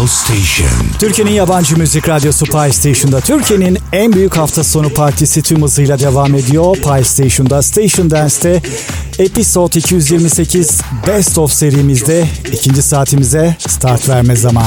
Pie Station. Türkiye'nin yabancı müzik radyosu Pie Station'da Türkiye'nin en büyük hafta sonu partisi tüm hızıyla devam ediyor. Pie Station'da, Station Dance'te Episode 228 Best Of serimizde ikinci saatimize start verme zamanı.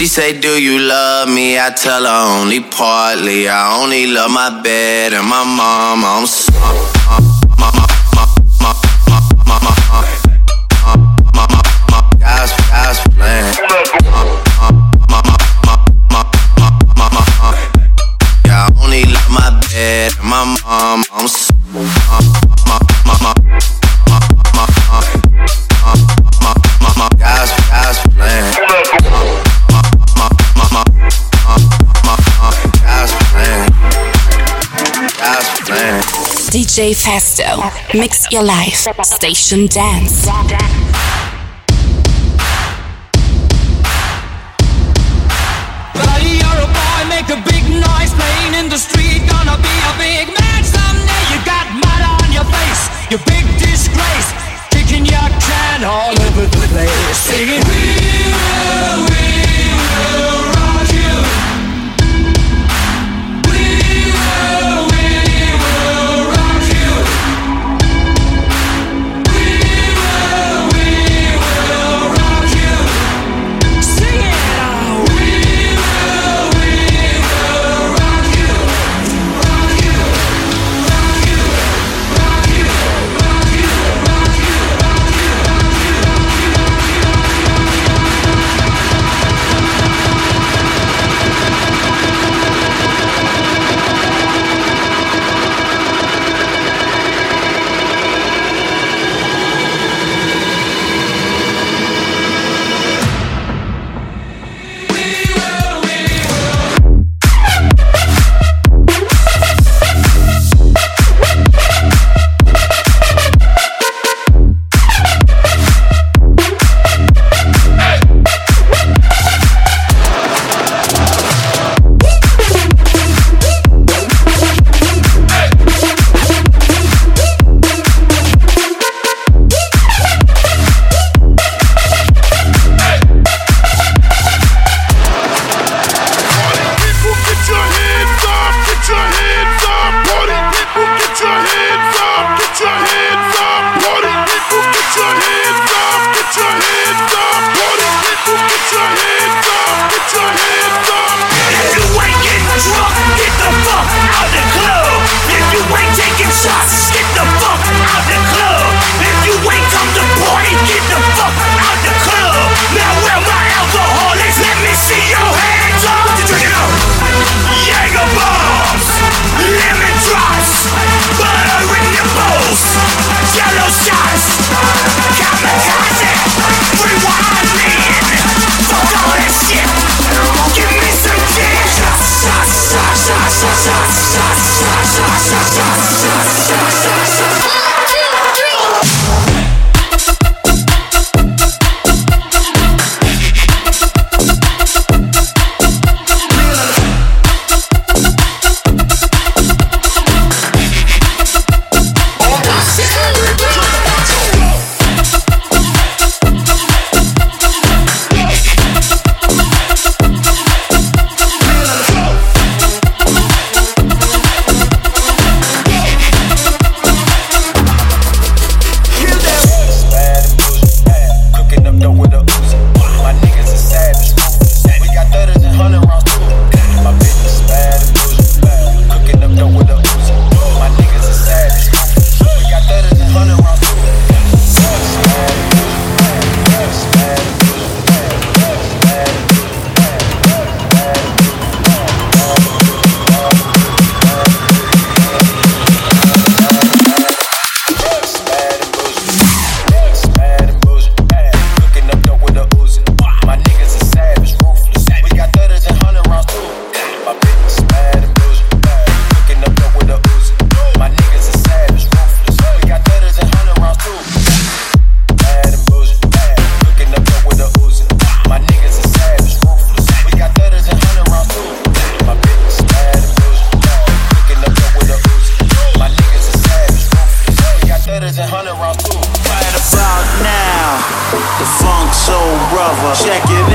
She say, do you love me? I tell her only partly. I only love my bed and my mom. I'm sorry. DJ Festo. Mix your life. Station Dance. Well, you're a boy, make a big noise, playing in the street, gonna be a big man someday. You got mud on your face, your big disgrace, kicking your can all over the place, singing we will rock you. Now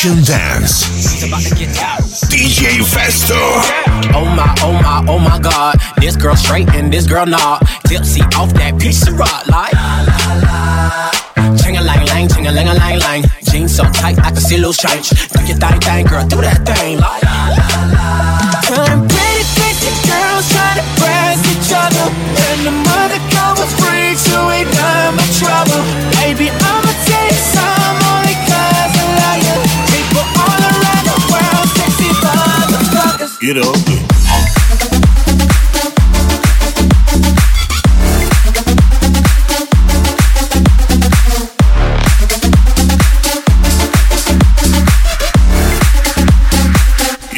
Station Dance. DJ Festo. Oh my God. This girl straight and this girl not. Tipsy off that piece of rock like. Ching-a-lang-lang, ching-a-lang-a-lang-lang. Jeans so tight I can see loose change. Do your thing, girl, do that thing like. Turn pretty crazy girls try to brass each other. And the mother girl was free to ignite my trouble. Baby, I'ma take some only 'cause I love you. People all around the world, sexy motherfuckers. Get up.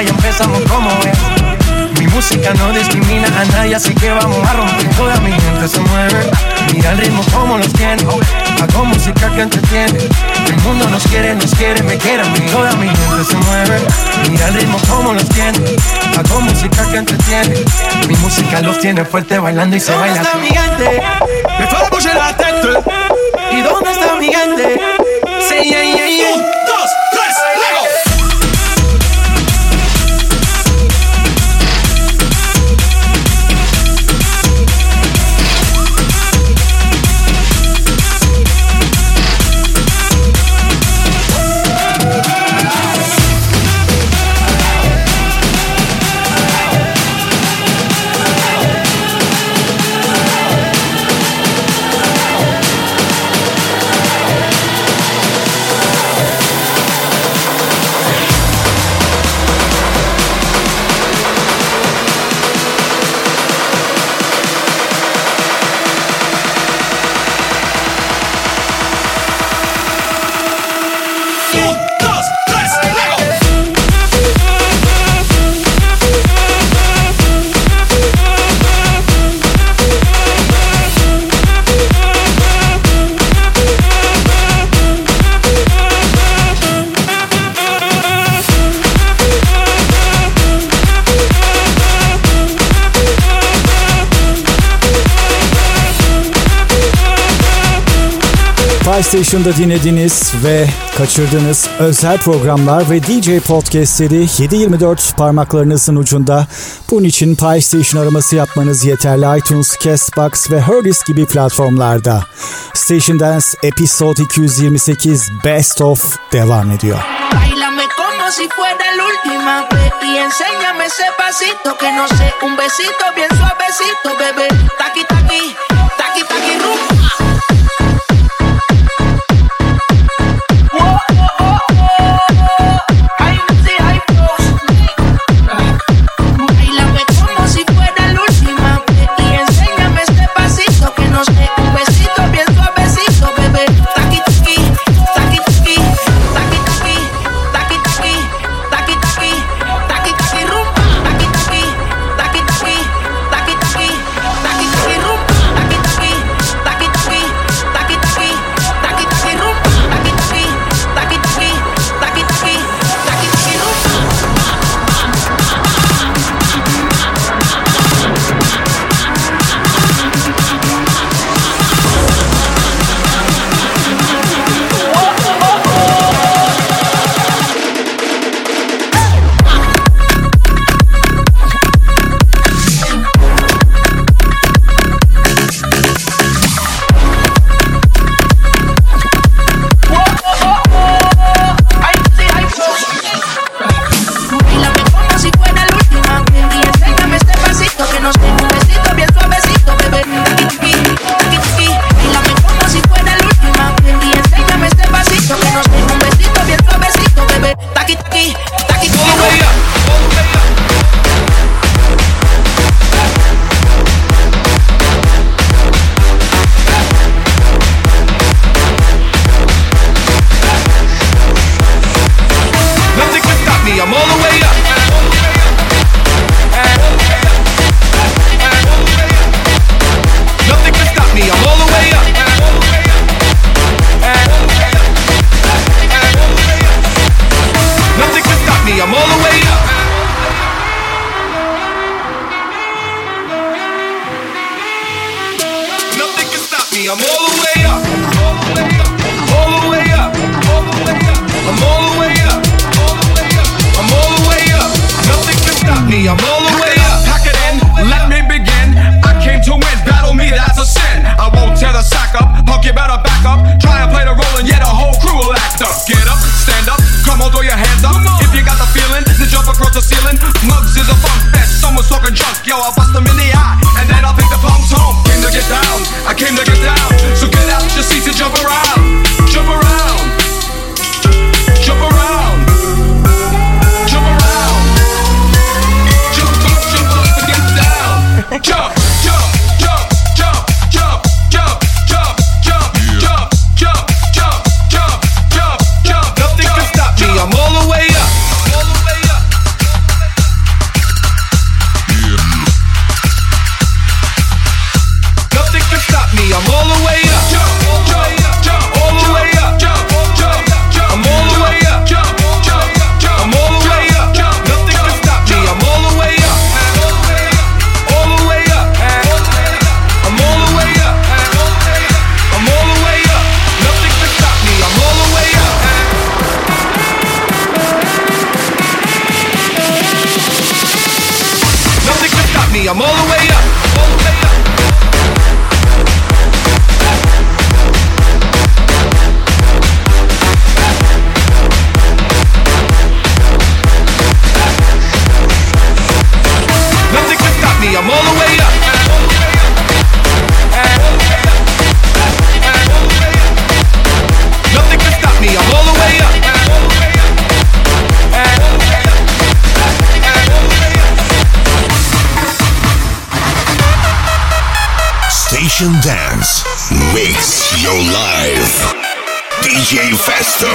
empieza y empezamos como es. Mi música no discrimina a nadie, así que vamos a romper. Toda mi gente se mueve, mira el ritmo como los tiene. Hago música que entretiene, el mundo nos quiere, me quiere a mí. Toda mi gente se mueve, mira el ritmo como los tiene. Hago música que entretiene, mi música los tiene fuerte bailando y se baila así. ¿Dónde está mi gente? Me fue a pujar la tête. ¿Y dónde está mi gente? Sí, yeah, yeah, yeah. Pie Station'da dinlediniz ve kaçırdığınız özel programlar ve DJ podcastleri 7/24 parmaklarınızın ucunda. Bunun için Pie Station araması yapmanız yeterli iTunes, CastBox ve Herbis gibi platformlarda. Station Dance Episode 228 Best Of devam ediyor. Bailame como si fuera la última vez y enséñame ese pasito que no sé, un besito bien suavecito, bebé. Taki taki, taki taki rumba. I'm all the way up, all the way up. Nothing can stop me, I'm all the way up. Nothing can stop me, I'm all the way up. Station Dance makes your life. DJ Festo.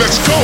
Let's go!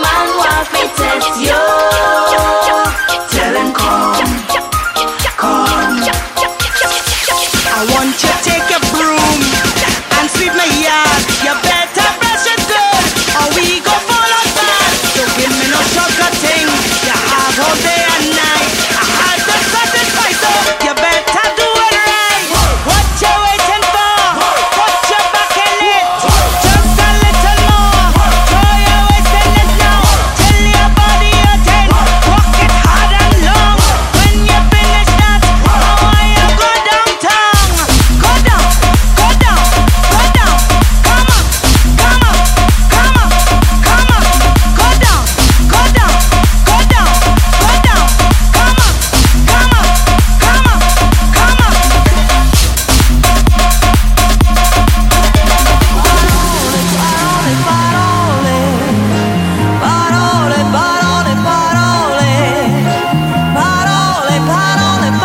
man want me test you. Tell him come, come. I want you to take a broom and sweep my yard. You better brush it good or we go fall apart. Don't give me no sugar thing. You have all day and night. I had to satisfy so you better do it right. What you waiting for? Put your back in it. Just a little more. Throw your waist in it now. Tell your body you're ten. Walk it hard and long. When you finish that, I want you go downtown. Go down, go down, go down. Come on, come on, come on, come on. Go down, go down, go down, go down. Come on, come on, come on, come on. Parole, parole, parole, parole, parole, parole, parole, parole. Parole, parole, parole, parole, parole, soltanto parole, parole tra noi.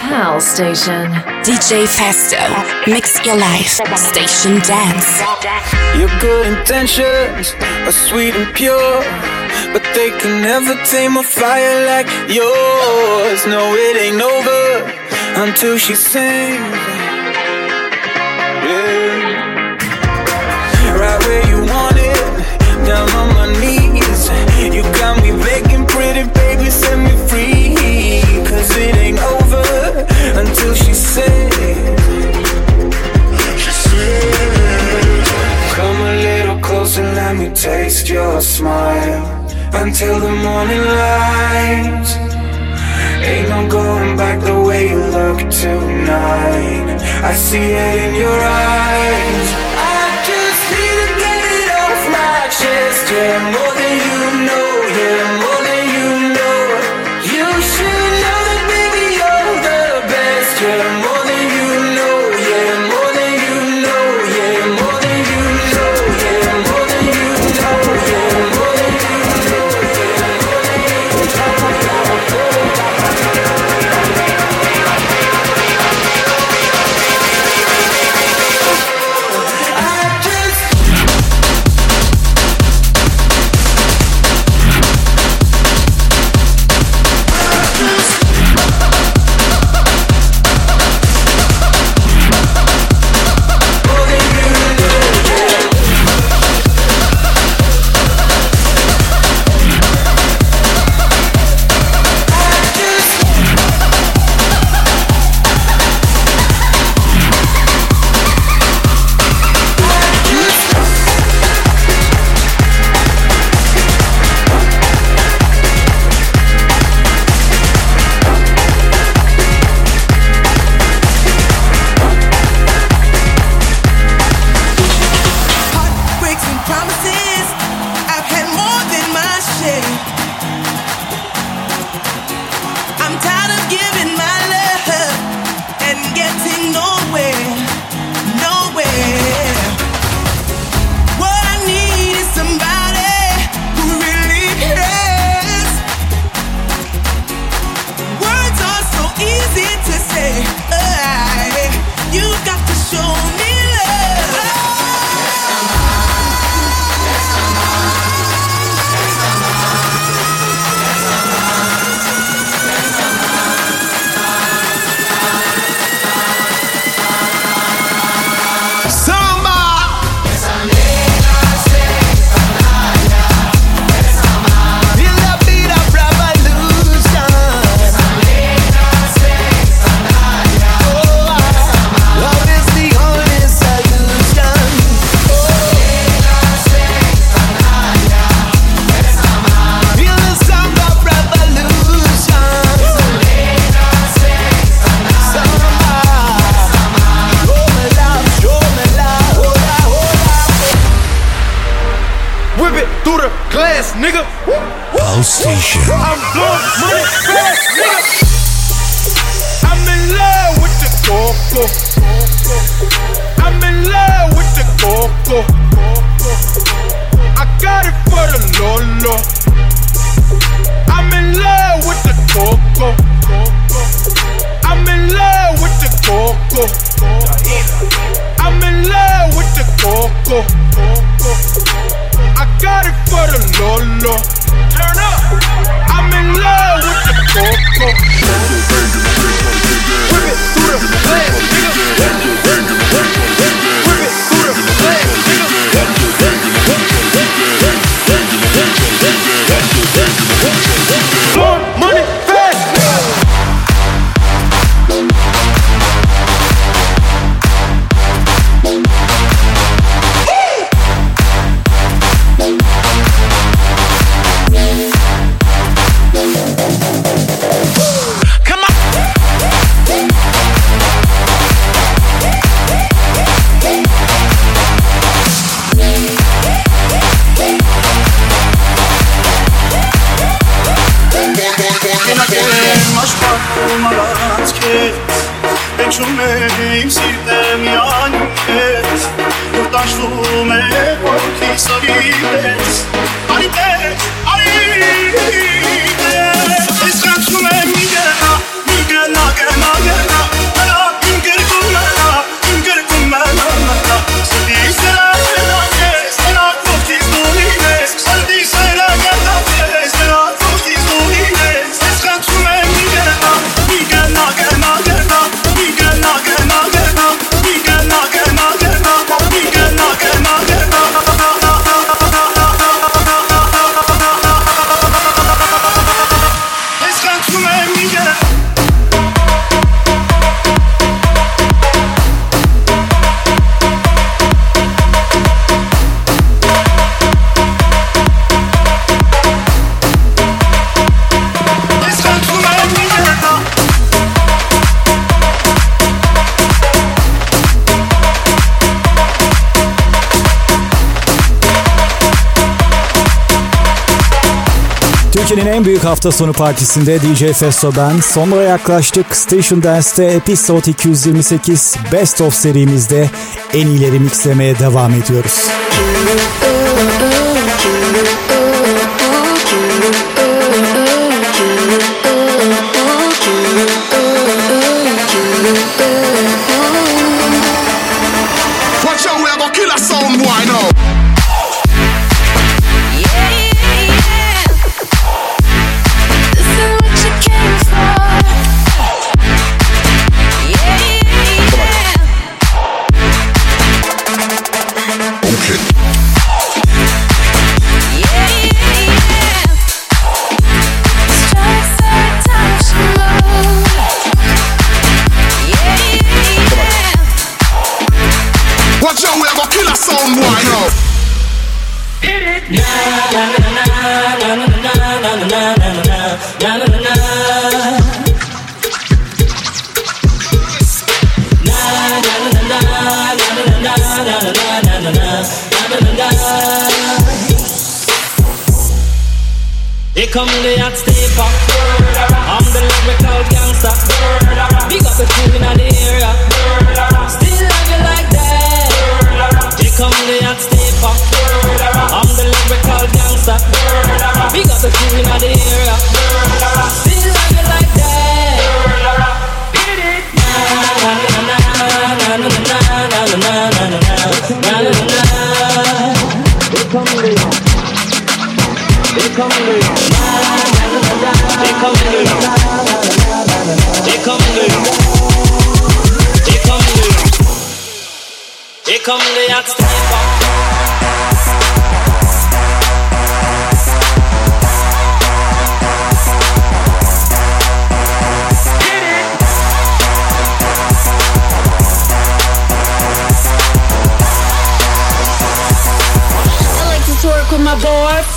Pal Station. DJ Festo, mix your life. Station Dance. Your good intentions are sweet and pure, but they can never tame a fire like yours. No, it ain't over until she sings. Yeah. Right where you want it, down on my knees. You got me begging, pretty baby, set me free. Cause it ain't over until she says, come a little closer, let me taste your smile. Until the morning light, ain't no going back the way you look tonight. I see it in your eyes. I just need to get it off my chest. Yeah, more than you know, yeah, more than you know. You should know that baby you're the best. Yeah, more than you know, yeah, more than you know, yeah, more than you know, yeah, more than you know, yeah, more than you know, yeah, more than you know. I just Station. I'm blowing money fast, nigga. I'm in love with the coco. I'm in love with the coco. I got it for the lolo. I'm in love with the coco. I'm in love with the coco. I'm in love with the coco. I got it for the lolo. Turn up. I'm in love with the coco. Whip it through the flames, nigga. Whip it through the flames, nigga. Blowin' money fast, nigga. Türkiye'nin en büyük hafta sonu partisinde DJ Festo ben. Sonlara yaklaştık. Station Dance'te Episode 228 Best Of serimizde en iyileri mixlemeye devam ediyoruz. Come lay and stay back. I'm the lyrical gangster. Big up the crew in the area. Still love you like that. They come lay and stay back. I'm the lyrical gangster. Big up the crew in the area. Still love you like that. Beat it. Na na na na na na na na na na na na na na na. They come lay. They come lay. They come to you. They come to you. They come to you. They come to you. I like to twerk with my boyfriend.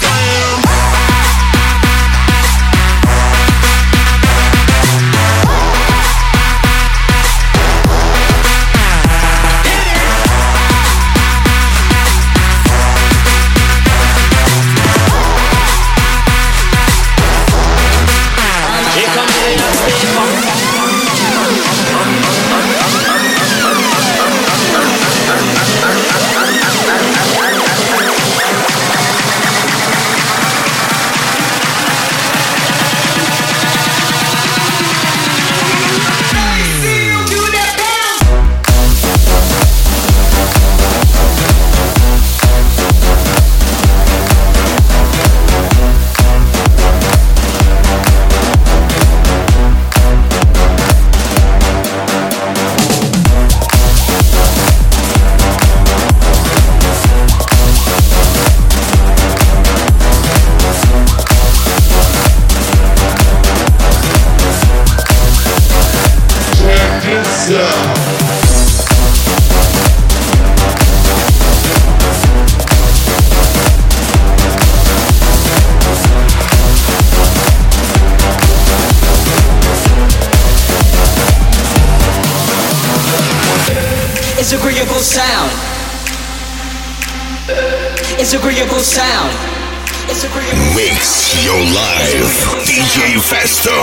sound. It's agreeable sound. It's agreeable. Mix your life. DJ Festo.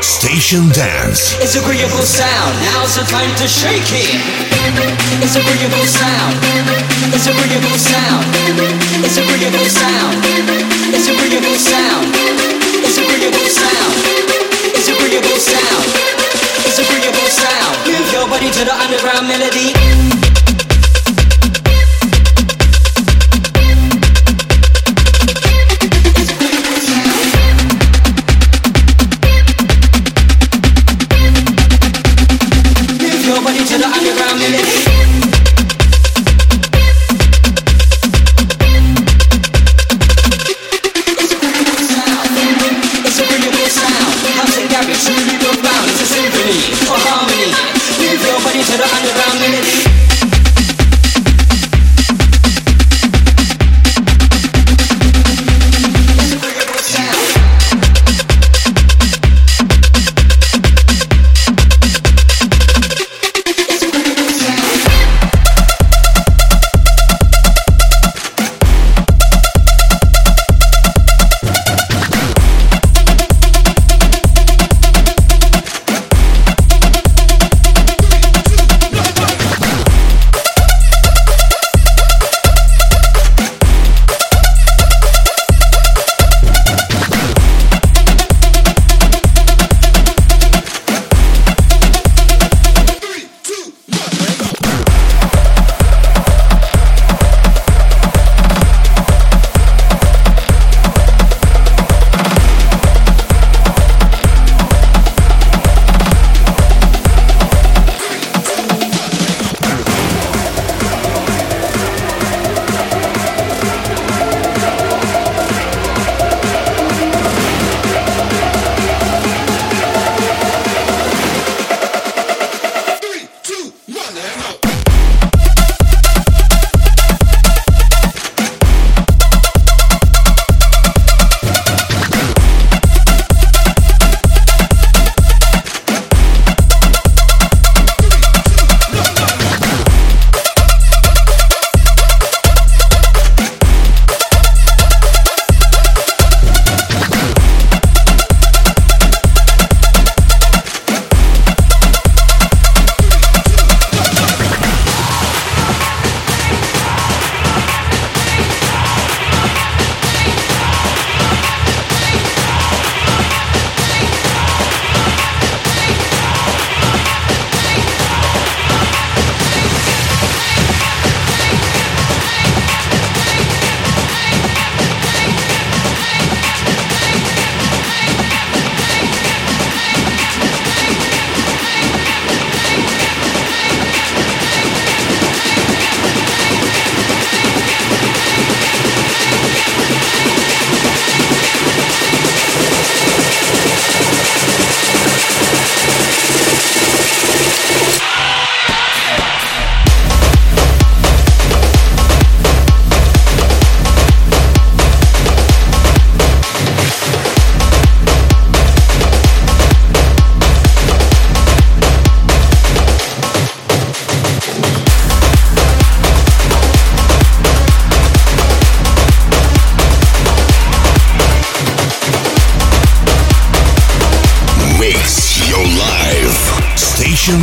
Station Dance. It's agreeable sound. Now's the time to shake it. It's agreeable sound. It's agreeable sound. It's agreeable sound. It's agreeable sound. It's agreeable sound. It's agreeable sound. It's agreeable sound. Move your body to the underground melody.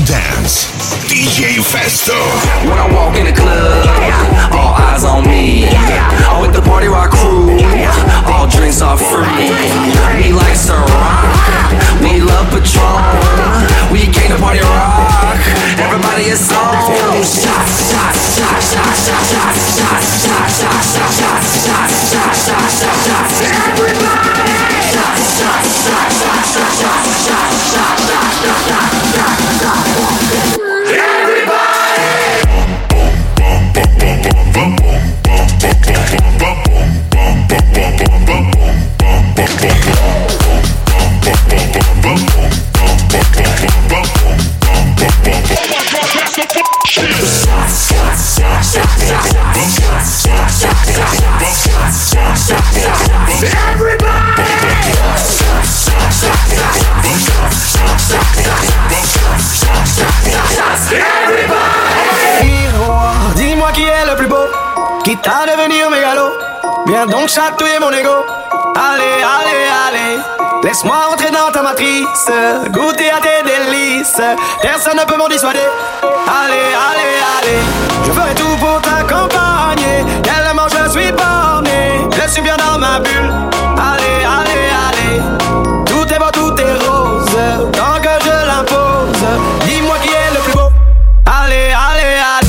Dance, DJ Festo. When I walk in the club, all eyes on me. I'm with the party rock crew, all drinks are free. Me like Ciroc, we love Patron. We came to party rock, everybody is on. Shots, shots, shots, shots, shots, shots, shots, shots, shots, shots, shots, shots, shots, shots, shots. Everybody! Shots, shots, shots, shots, shots, shots, shots, shots, shots, shots. Everybody! Everybody! Viens donc chatouiller mon ego. Allez, allez, allez. Laisse-moi entrer dans ta matrice, goûter à tes délices. Personne ne peut m'en dissuader. Allez, allez, allez. Je ferai tout pour t'accompagner, tellement je suis borné. Je suis bien dans ma bulle. Allez, allez, allez. Tout est beau, tout est rose, tant que je l'impose. Dis-moi qui est le plus beau. Allez, allez, allez.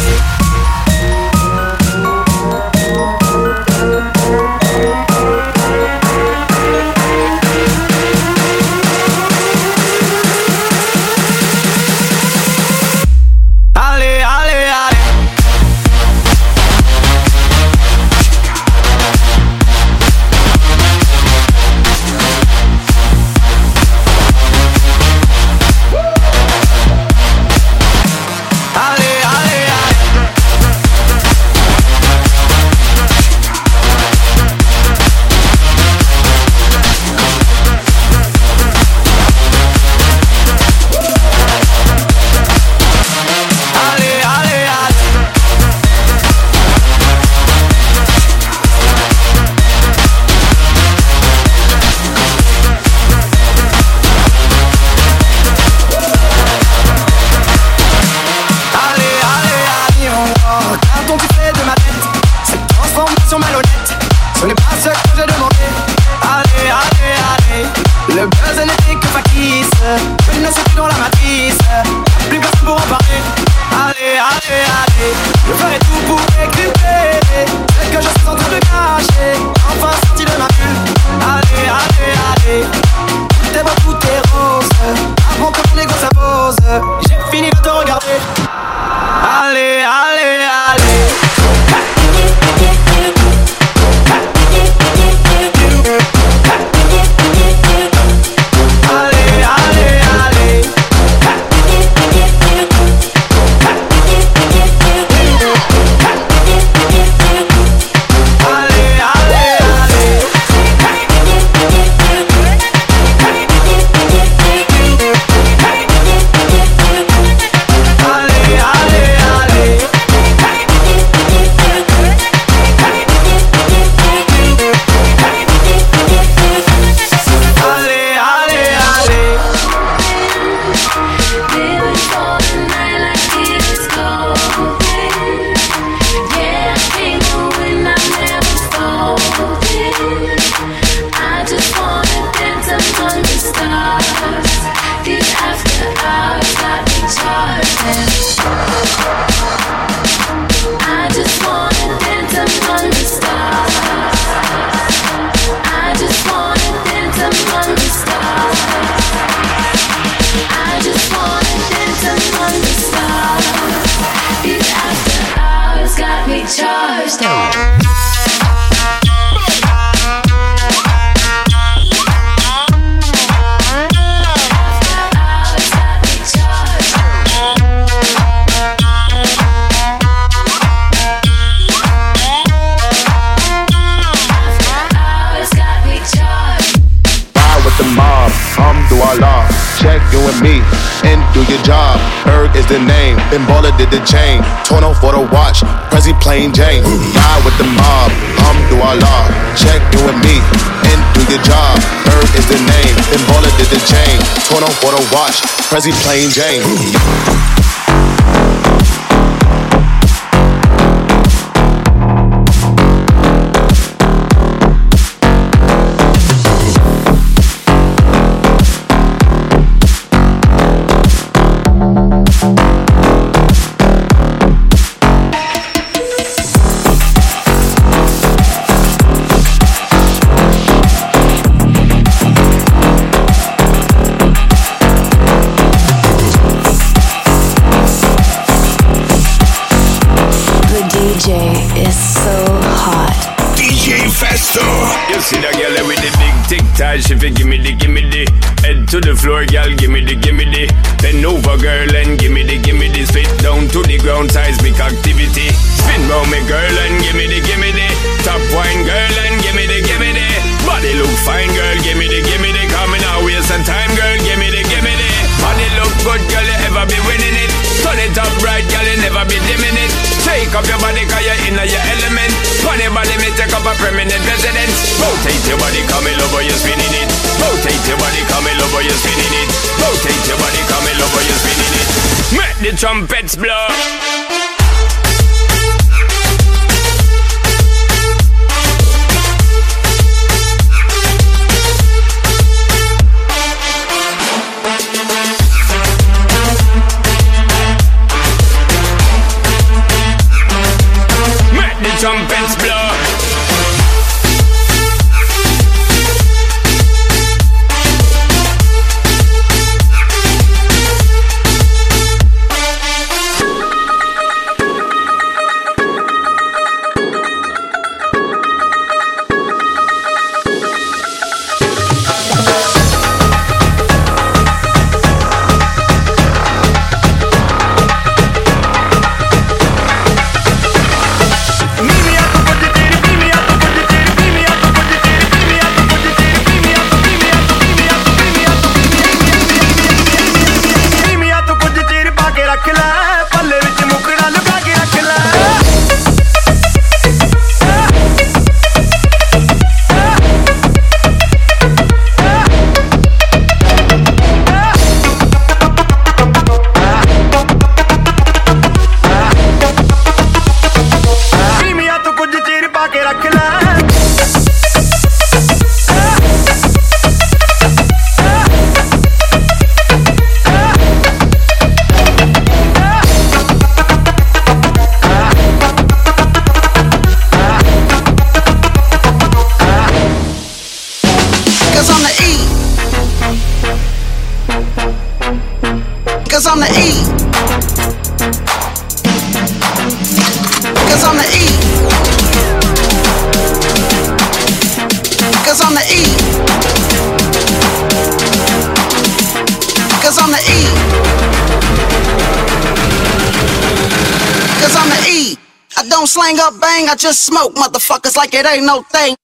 The chain, torn off for the watch, Prezi plain Jane. Ride with the mob, Hamdulillah. Check you and me, and do your job. Bird is the name, then baller did the chain, torn off for the watch, Prezi plain Jane. She fi gimme the, head to the floor, gal, gimme the, bend over, girl, and gimme the, spit down to the ground, seismic activity, spin round me, girl, and gimme the, top wine, girl, and gimme the, body look fine, girl, gimme the, coming out, waste some time, girl, gimme the, body look good, girl, you ever be winning it, turn it up right, girl, you never be dimming it, shake up your body, cause you're in your element, funny body, me take up a permanent visit. you spinning it. Rotate your body, come and love how you spinning it. Make the trumpets blow. Trumpets blow. I just smoke motherfuckers like it ain't no thing.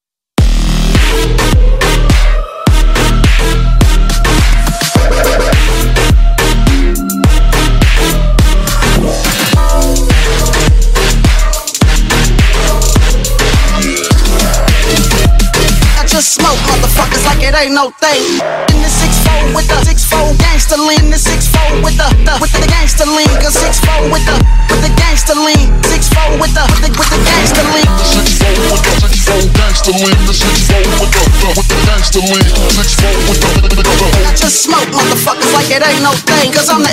I just smoke motherfuckers like it ain't no thing. With the 6-4 gangster lean, the 6-4 with the gangster lean, 6-4 with the gangster lean, 6-4 with the gangster lean, 6-4 with the gangster lean, the 6-4 with the gangster lean, 6-4 with the. I just smoke motherfuckers like it ain't no thing, 'cause I'm the.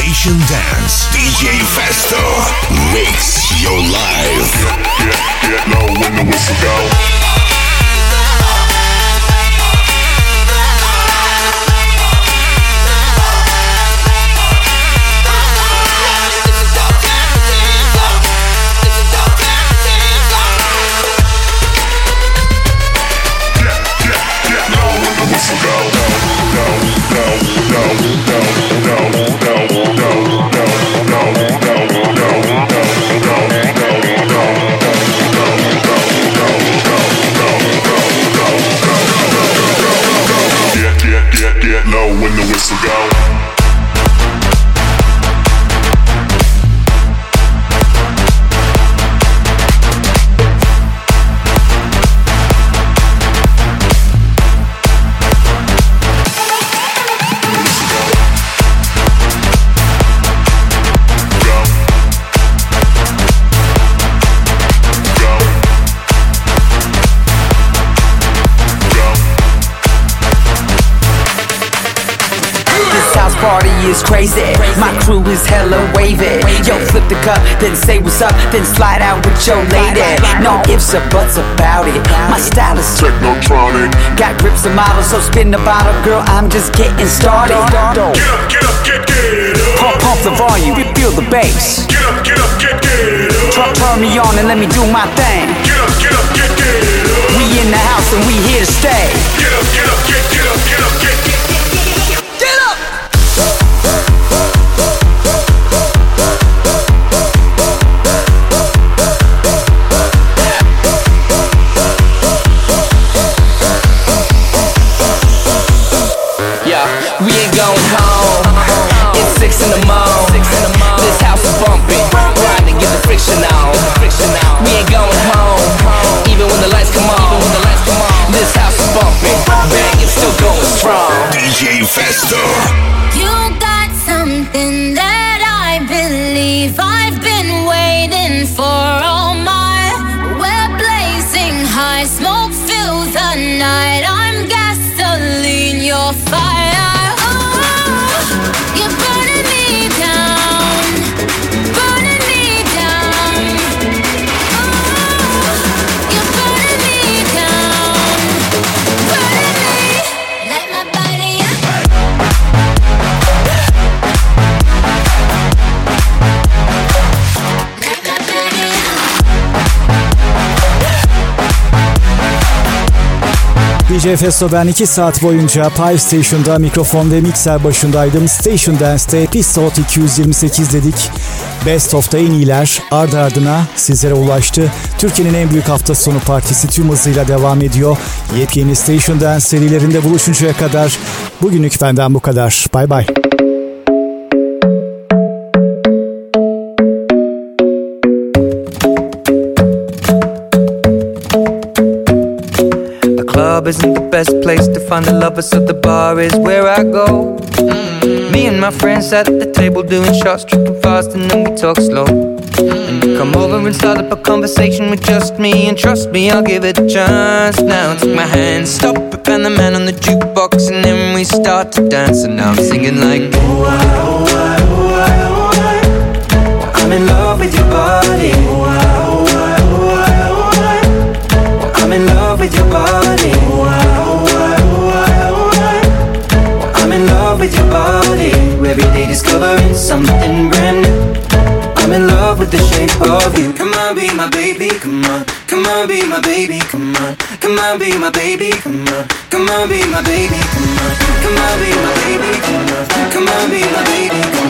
Station Dance, DJ Festo, mix your life. Get low when the whistle go. Get low when the whistle go. No. Whistle go. Is crazy. My crew is hella wavy. Yo, flip the cup, then say what's up, then slide out with your lady. No ifs or buts about it. My style is technotronic. Got grips and models, so spin the bottle, girl. I'm just getting started. Get up. Pump the volume, feel the bass. Get up. Turn me on and let me do my thing. Get up. We in the house and we here to stay. Get up. Yeah, we ain't going home. It's 6 in the morning. something that I believe I've been waiting for all my. We're blazing high, smoke fills the night. I'm gasoline, you're fire. Oh, you're burning me down, burning me down. Oh, you're burning me down, burning me. Let my body up. Let my body up. DJ Festo ben 2 saat boyunca Pie Station'da mikrofon ve mikser başındaydım. Station Dance'te Episode 228 dedik. Best of'ta en iyiler ardı ardına sizlere ulaştı. Türkiye'nin en büyük hafta sonu partisi tüm hızıyla devam ediyor. Yepyeni Station Dance serilerinde buluşuncaya kadar bugünlük benden bu kadar. Bye bye. The club isn't the best place to find the lovers, so the bar is where I go. Me and my friends at the table doing shots, tripping fast, and then we talk slow. And we come over and start up a conversation with just me, and trust me, I'll give it a chance. Now take my hand, stop it, and the man on the jukebox, and then we start to dance. And now I'm singing like, oh I, oh I, oh I, oh I, well, I'm in love with your body. Oh I, oh I, oh I, oh I, well, I'm in love with your body. Oh I, oh I, oh I, oh I, well, I'm in love with your body. Every day discovering something brand new. I'm in love with the shape of you. Come on, be my baby, come on. Come on, be my baby, come on. Come on, be my baby, come on. Come on, be my baby, come on. Come on, be my baby, come on. Come on, be my baby, come on.